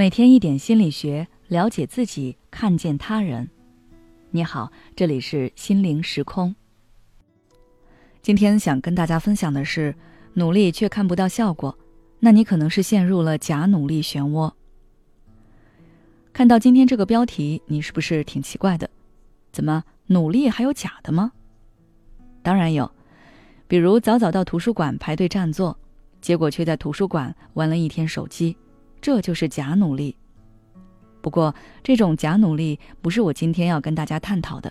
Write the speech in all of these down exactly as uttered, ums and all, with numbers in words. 每天一点心理学，了解自己，看见他人。你好，这里是心灵时空。今天想跟大家分享的是，努力却看不到效果，那你可能是陷入了假努力漩涡。看到今天这个标题，你是不是挺奇怪的？怎么，努力还有假的吗？当然有，比如早早到图书馆排队占座，结果却在图书馆玩了一天手机，这就是假努力。不过，这种假努力不是我今天要跟大家探讨的。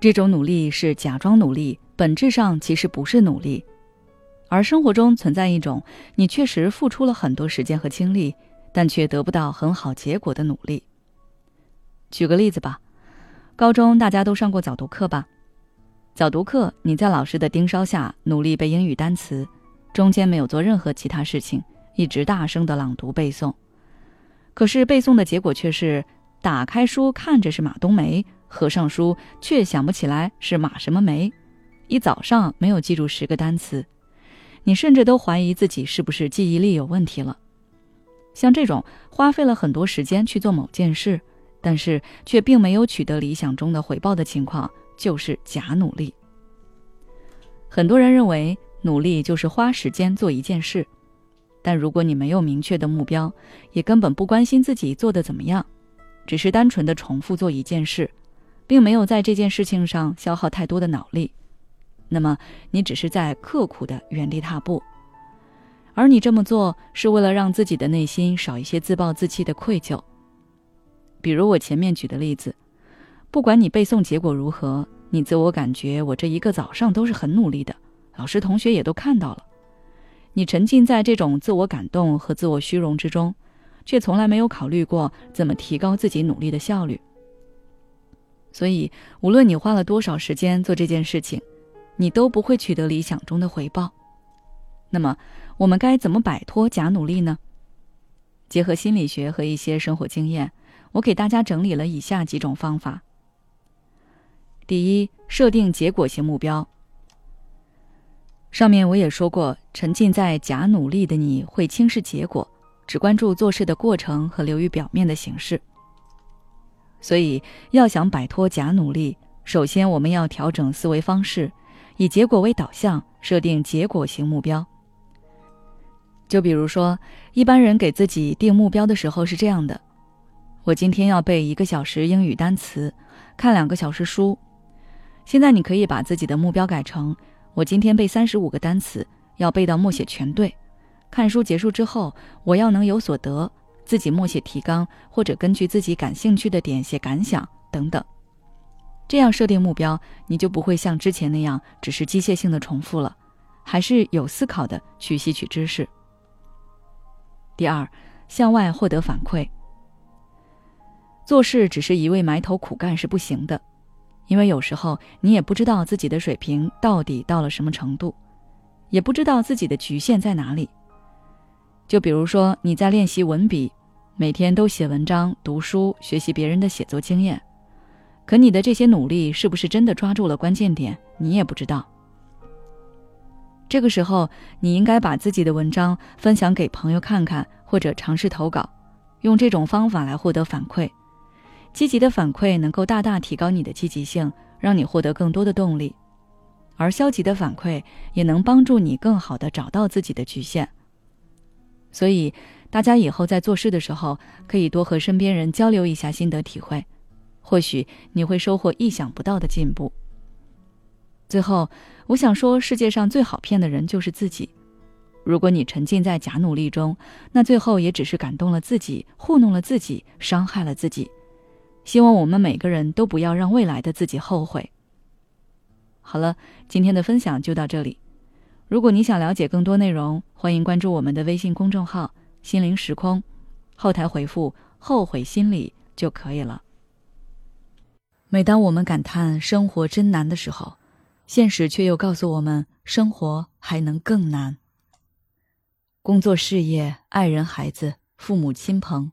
这种努力是假装努力，本质上其实不是努力。而生活中存在一种，你确实付出了很多时间和精力，但却得不到很好结果的努力。举个例子吧，高中大家都上过早读课吧？早读课，你在老师的盯梢下努力背英语单词，中间没有做任何其他事情，一直大声地朗读背诵。可是背诵的结果却是，打开书看着是马冬梅，合上书却想不起来是马什么梅，一早上没有记住十个单词，你甚至都怀疑自己是不是记忆力有问题了。像这种花费了很多时间去做某件事，但是却并没有取得理想中的回报的情况，就是假努力。很多人认为努力就是花时间做一件事，但如果你没有明确的目标，也根本不关心自己做得怎么样，只是单纯的重复做一件事，并没有在这件事情上消耗太多的脑力，那么你只是在刻苦的原地踏步。而你这么做是为了让自己的内心少一些自暴自弃的愧疚。比如我前面举的例子，不管你背诵结果如何，你自我感觉我这一个早上都是很努力的，老师同学也都看到了。你沉浸在这种自我感动和自我虚荣之中，却从来没有考虑过怎么提高自己努力的效率。所以，无论你花了多少时间做这件事情，你都不会取得理想中的回报。那么，我们该怎么摆脱假努力呢？结合心理学和一些生活经验，我给大家整理了以下几种方法。第一，设定结果型目标。上面我也说过，沉浸在假努力的你会轻视结果，只关注做事的过程和流于表面的形式。所以，要想摆脱假努力，首先我们要调整思维方式，以结果为导向，设定结果型目标。就比如说，一般人给自己定目标的时候是这样的：我今天要背一个小时英语单词，看两个小时书。现在你可以把自己的目标改成，我今天背三十五个单词，要背到默写全对。看书结束之后，我要能有所得，自己默写提纲，或者根据自己感兴趣的点写感想等等。这样设定目标，你就不会像之前那样只是机械性的重复了，还是有思考的去吸取知识。第二，向外获得反馈。做事只是一味埋头苦干是不行的。因为有时候你也不知道自己的水平到底到了什么程度，也不知道自己的局限在哪里。就比如说你在练习文笔，每天都写文章、读书、学习别人的写作经验，可你的这些努力是不是真的抓住了关键点，你也不知道。这个时候，你应该把自己的文章分享给朋友看看，或者尝试投稿，用这种方法来获得反馈。积极的反馈能够大大提高你的积极性，让你获得更多的动力，而消极的反馈也能帮助你更好地找到自己的局限。所以，大家以后在做事的时候，可以多和身边人交流一下心得体会，或许你会收获意想不到的进步。最后，我想说，世界上最好骗的人就是自己。如果你沉浸在假努力中，那最后也只是感动了自己，糊弄了自己，伤害了自己。希望我们每个人都不要让未来的自己后悔。好了，今天的分享就到这里。如果你想了解更多内容，欢迎关注我们的微信公众号“心灵时空”，后台回复“后悔心理”就可以了。每当我们感叹生活真难的时候，现实却又告诉我们，生活还能更难。工作、事业、爱人、孩子、父母亲朋，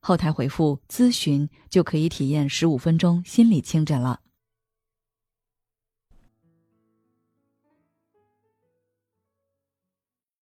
后台回复咨询就可以体验十五分钟心理清诊了。